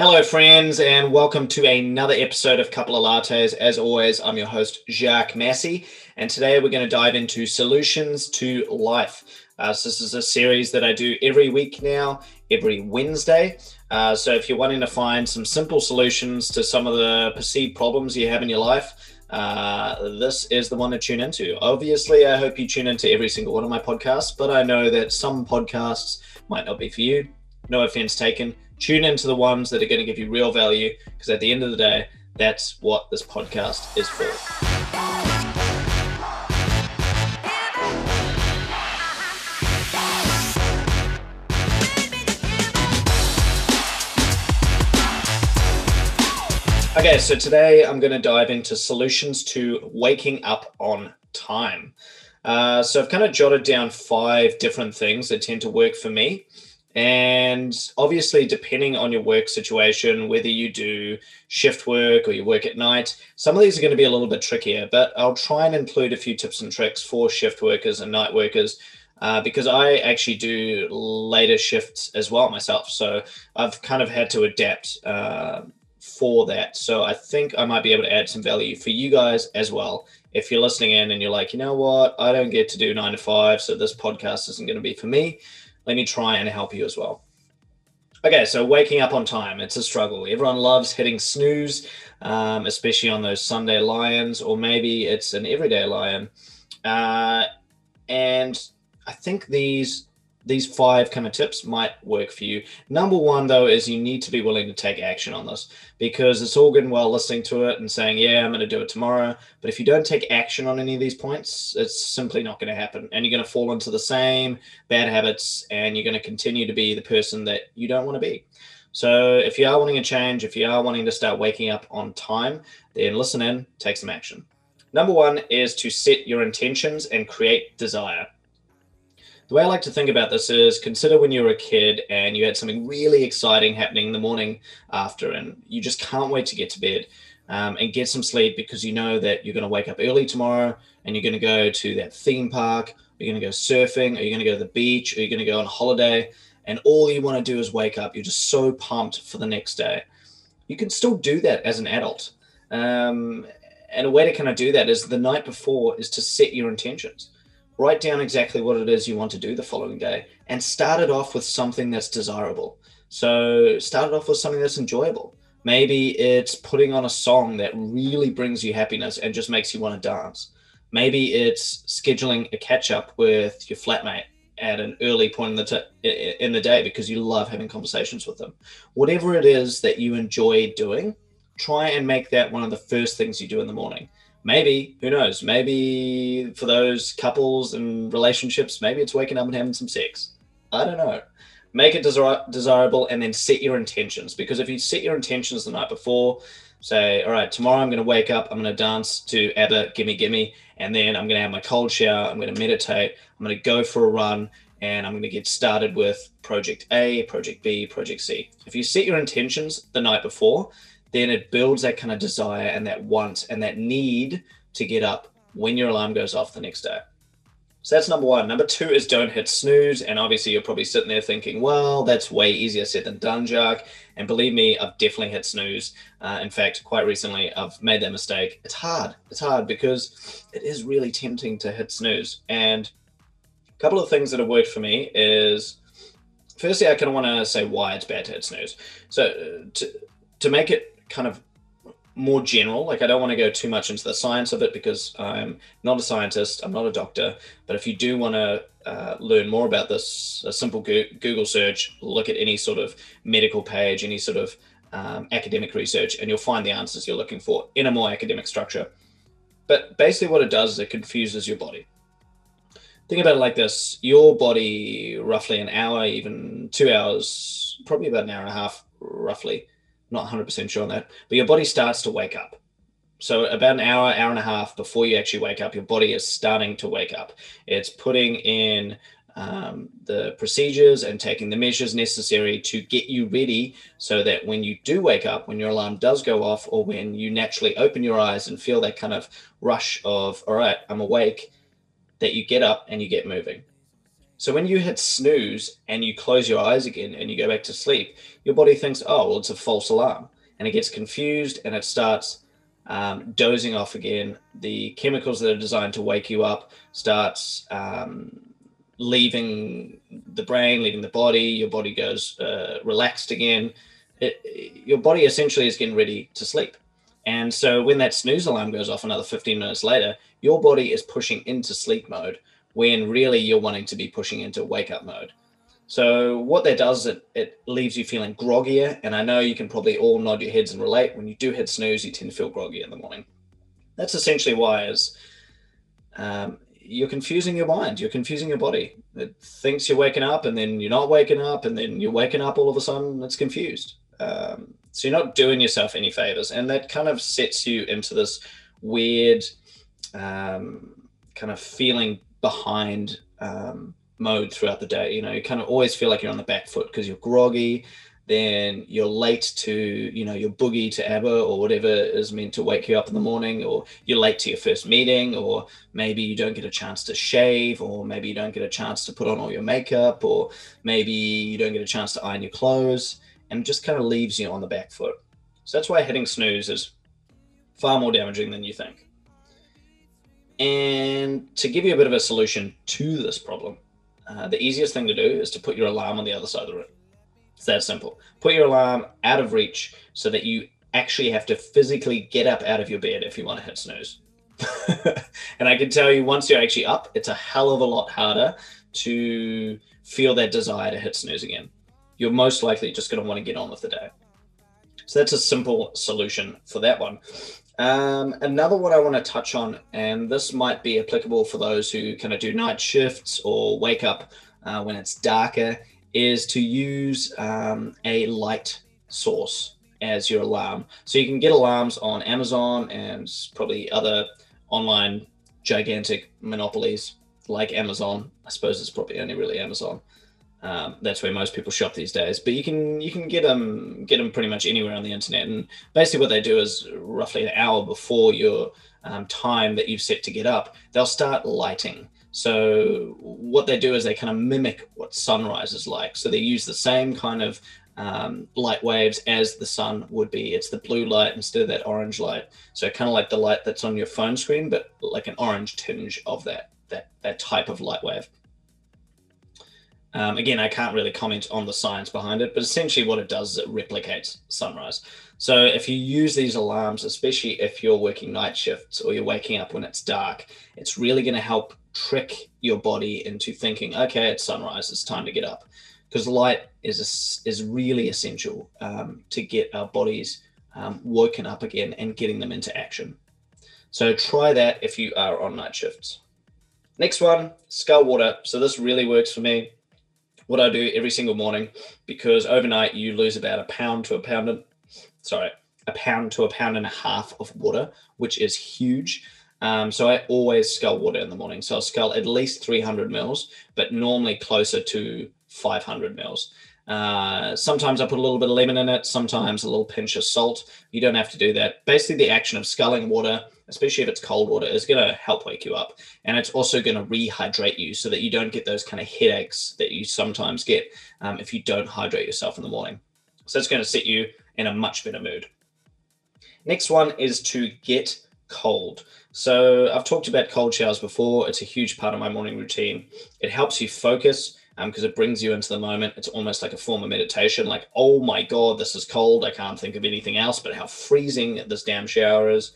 Hello, friends, and welcome to another episode of Couple of Lattes. As always, I'm your host, Jacques Massey, and today we're going to dive into solutions to life. So this is a series that I do every week now, every Wednesday. So if you're wanting to find some simple solutions to some of the perceived problems you have in your life, this is the one to tune into. Obviously, I hope you tune into every single one of my podcasts, but I know that some podcasts might not be for you. No offense taken. Tune into the ones that are going to give you real value, because at the end of the day, that's what this podcast is for. Okay, so today I'm going to dive into solutions to waking up on time. So I've kind of jotted down 5 different things that tend to work for me. And obviously, depending on your work situation, whether you do shift work or you work at night, some of these are going to be a little bit trickier, but I'll try and include a few tips and tricks for shift workers and night workers, because I actually do later shifts as well myself. So I've kind of had to adapt for that. So I think I might be able to add some value for you guys as well. If you're listening in and you're like, you know what, I don't get to do 9 to 5, so this podcast isn't going to be for me. Let me try and help you as well. Okay, so waking up on time, it's a struggle. Everyone loves hitting snooze, especially on those Sunday lions, or maybe it's an everyday lion. And I think these 5 kind of tips might work for you. Number one, though, is you need to be willing to take action on this, because it's all good and well listening to it and saying, yeah, I'm going to do it tomorrow. But if you don't take action on any of these points, it's simply not going to happen. And you're going to fall into the same bad habits, and you're going to continue to be the person that you don't want to be. So if you are wanting a change, if you are wanting to start waking up on time, then listen in, take some action. Number one is to set your intentions and create desire. The way I like to think about this is, consider when you were a kid and you had something really exciting happening the morning after, and you just can't wait to get to bed and get some sleep, because you know that you're going to wake up early tomorrow and you're going to go to that theme park, or you're going to go surfing, or you're going to go to the beach, or you're going to go on holiday, and all you want to do is wake up. You're just so pumped for the next day. You can still do that as an adult. And a way to kind of do that is the night before is to set your intentions. Write down exactly what it is you want to do the following day, and start it off with something that's desirable. So start it off with something that's enjoyable. Maybe it's putting on a song that really brings you happiness and just makes you want to dance. Maybe it's scheduling a catch up with your flatmate at an early point in the day, because you love having conversations with them. Whatever it is that you enjoy doing, try and make that one of the first things you do in the morning. Maybe, who knows, maybe for those couples and relationships, maybe it's waking up and having some sex. I don't know. Make it desirable, and then set your intentions. Because if you set your intentions the night before, say, all right, tomorrow I'm going to wake up, I'm going to dance to ABBA, Gimme Gimme, and then I'm going to have my cold shower, I'm going to meditate, I'm going to go for a run, and I'm going to get started with Project A, Project B, Project C. If you set your intentions the night before, then it builds that kind of desire and that want and that need to get up when your alarm goes off the next day. So that's number one. Number two is don't hit snooze. And obviously you're probably sitting there thinking, well, that's way easier said than done, Jacques. And believe me, I've definitely hit snooze. In fact, quite recently, I've made that mistake. It's hard. It's hard, because it is really tempting to hit snooze. And a couple of things that have worked for me is, firstly, I kind of want to say why it's bad to hit snooze. So to make it kind of more general, like I don't want to go too much into the science of it, because I'm not a scientist, I'm not a doctor, but if you do want to learn more about this, a simple Google search, look at any sort of medical page, any sort of academic research, and you'll find the answers you're looking for in a more academic structure. But basically what it does is it confuses your body. Think about it like this: your body, roughly an hour, even 2 hours, probably about an hour and a half, roughly, not 100% sure on that, but your body starts to wake up. So about an hour, hour and a half before you actually wake up, your body is starting to wake up. It's putting in the procedures and taking the measures necessary to get you ready, so that when you do wake up, when your alarm does go off, or when you naturally open your eyes and feel that kind of rush of, all right, I'm awake, that you get up and you get moving. So when you hit snooze and you close your eyes again and you go back to sleep, your body thinks, oh, well, it's a false alarm. And it gets confused and it starts dozing off again. The chemicals that are designed to wake you up starts leaving the brain, leaving the body. Your body goes relaxed again. Your body essentially is getting ready to sleep. And so when that snooze alarm goes off another 15 minutes later, your body is pushing into sleep mode, when really you're wanting to be pushing into wake up mode. So what that does is it leaves you feeling groggier. And I know you can probably all nod your heads and relate. When you do hit snooze, you tend to feel groggy in the morning. That's essentially why is you're confusing your mind. You're confusing your body. It thinks you're waking up and then you're not waking up and then you're waking up all of a sudden. It's confused. So you're not doing yourself any favors. And that kind of sets you into this weird kind of feeling behind mode throughout the day. You know, you kind of always feel like you're on the back foot because you're groggy, then you're late to, you know, your boogie to ABBA or whatever is meant to wake you up in the morning, or you're late to your first meeting, or maybe you don't get a chance to shave, or maybe you don't get a chance to put on all your makeup, or maybe you don't get a chance to iron your clothes, and just kind of leaves you on the back foot. So that's why hitting snooze is far more damaging than you think. And to give you a bit of a solution to this problem, the easiest thing to do is to put your alarm on the other side of the room. It's that simple. Put your alarm out of reach so that you actually have to physically get up out of your bed if you want to hit snooze. And I can tell you, once you're actually up, it's a hell of a lot harder to feel that desire to hit snooze again. You're most likely just going to want to get on with the day. So that's a simple solution for that one. Another one I want to touch on, and this might be applicable for those who kind of do night shifts or wake up when it's darker, is to use a light source as your alarm. So you can get alarms on Amazon and probably other online gigantic monopolies like Amazon. I suppose it's probably only really Amazon. That's where most people shop these days, but you can get them pretty much anywhere on the internet. And basically what they do is roughly an hour before your time that you've set to get up, they'll start lighting. So what they do is they kind of mimic what sunrise is like. So they use the same kind of light waves as the sun would be. It's the blue light instead of that orange light. So kind of like the light that's on your phone screen, but like an orange tinge of that type of light wave. Again, I can't really comment on the science behind it, but essentially what it does is it replicates sunrise. So if you use these alarms, especially if you're working night shifts or you're waking up when it's dark, it's really going to help trick your body into thinking, okay, it's sunrise, it's time to get up. Because light is really essential to get our bodies woken up again and getting them into action. So try that if you are on night shifts. Next one, skull water. So this really works for me. What I do every single morning, because overnight you lose about a pound to a pound and a half of water, which is huge. So I always scull water in the morning. So I'll scull at least 300 mils, but normally closer to 500 mils. Sometimes I put a little bit of lemon in it, sometimes a little pinch of salt. You don't have to do that. Basically, the action of sculling water, especially if it's cold water, is going to help wake you up. And it's also going to rehydrate you so that you don't get those kind of headaches that you sometimes get if you don't hydrate yourself in the morning. So it's going to set you in a much better mood. Next one is to get cold. So I've talked about cold showers before. It's a huge part of my morning routine. It helps you focus, because it brings you into the moment. It's almost like a form of meditation, like, oh my God, this is cold. I can't think of anything else but how freezing this damn shower is.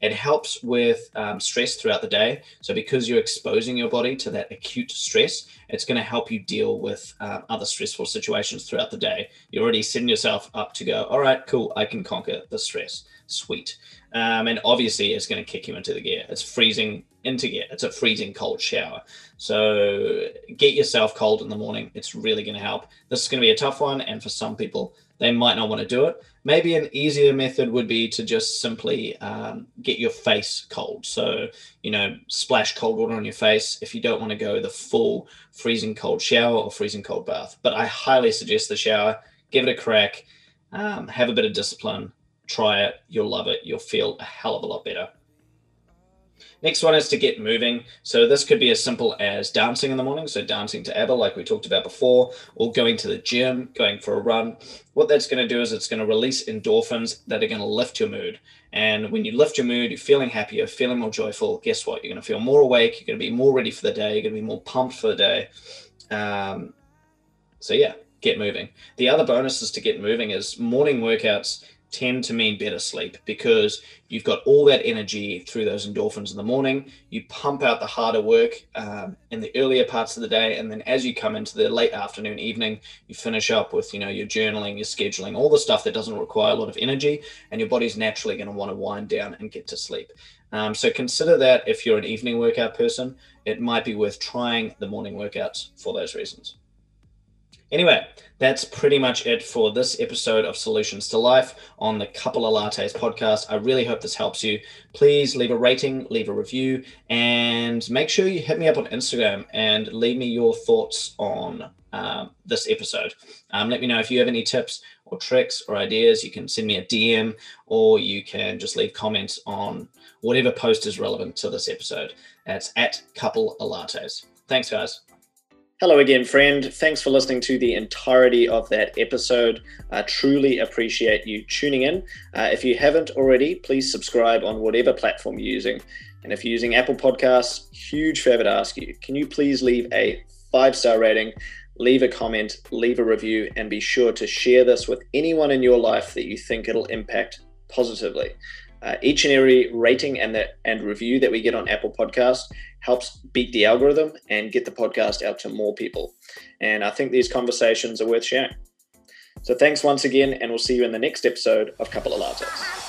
It helps with stress throughout the day. So because you're exposing your body to that acute stress, it's going to help you deal with other stressful situations throughout the day. You're already setting yourself up to go, all right, cool, I can conquer the stress. Sweet. And obviously it's going to kick you into the gear. It's freezing into gear. It's a freezing cold shower. So get yourself cold in the morning. It's really going to help. This is going to be a tough one. And for some people, they might not want to do it. Maybe an easier method would be to just simply get your face cold. So, you know, splash cold water on your face if you don't want to go the full freezing cold shower or freezing cold bath. But I highly suggest the shower. Give it a crack. Have a bit of discipline. Try it. You'll love it. You'll feel a hell of a lot better. Next one is to get moving. So this could be as simple as dancing in the morning. So dancing to ABBA, like we talked about before, or going to the gym, going for a run. What that's going to do is it's going to release endorphins that are going to lift your mood. And when you lift your mood, you're feeling happier, feeling more joyful. Guess what? You're going to feel more awake. You're going to be more ready for the day. You're going to be more pumped for the day. So yeah, get moving. The other bonus is to get moving is morning workouts tend to mean better sleep because you've got all that energy through those endorphins in the morning. You pump out the harder work in the earlier parts of the day. And then as you come into the late afternoon, evening, you finish up with, you know, your journaling, your scheduling, all the stuff that doesn't require a lot of energy, and your body's naturally going to want to wind down and get to sleep. So consider that if you're an evening workout person, it might be worth trying the morning workouts for those reasons. Anyway, that's pretty much it for this episode of Solutions to Life on the Couple of Lattes podcast. I really hope this helps you. Please leave a rating, leave a review, and make sure you hit me up on Instagram and leave me your thoughts on this episode. Let me know if you have any tips or tricks or ideas. You can send me a DM, or you can just leave comments on whatever post is relevant to this episode. That's at Couple of Lattes. Thanks, guys. Hello again, friend. Thanks for listening to the entirety of that episode. I truly appreciate you tuning in. If you haven't already, please subscribe on whatever platform you're using. And if you're using Apple Podcasts, huge favor to ask you, can you please leave a 5-star rating, leave a comment, leave a review, and be sure to share this with anyone in your life that you think it'll impact positively. Each and every rating and review that we get on Apple Podcasts helps beat the algorithm and get the podcast out to more people. And I think these conversations are worth sharing. So thanks once again, and we'll see you in the next episode of Couple of Lattes.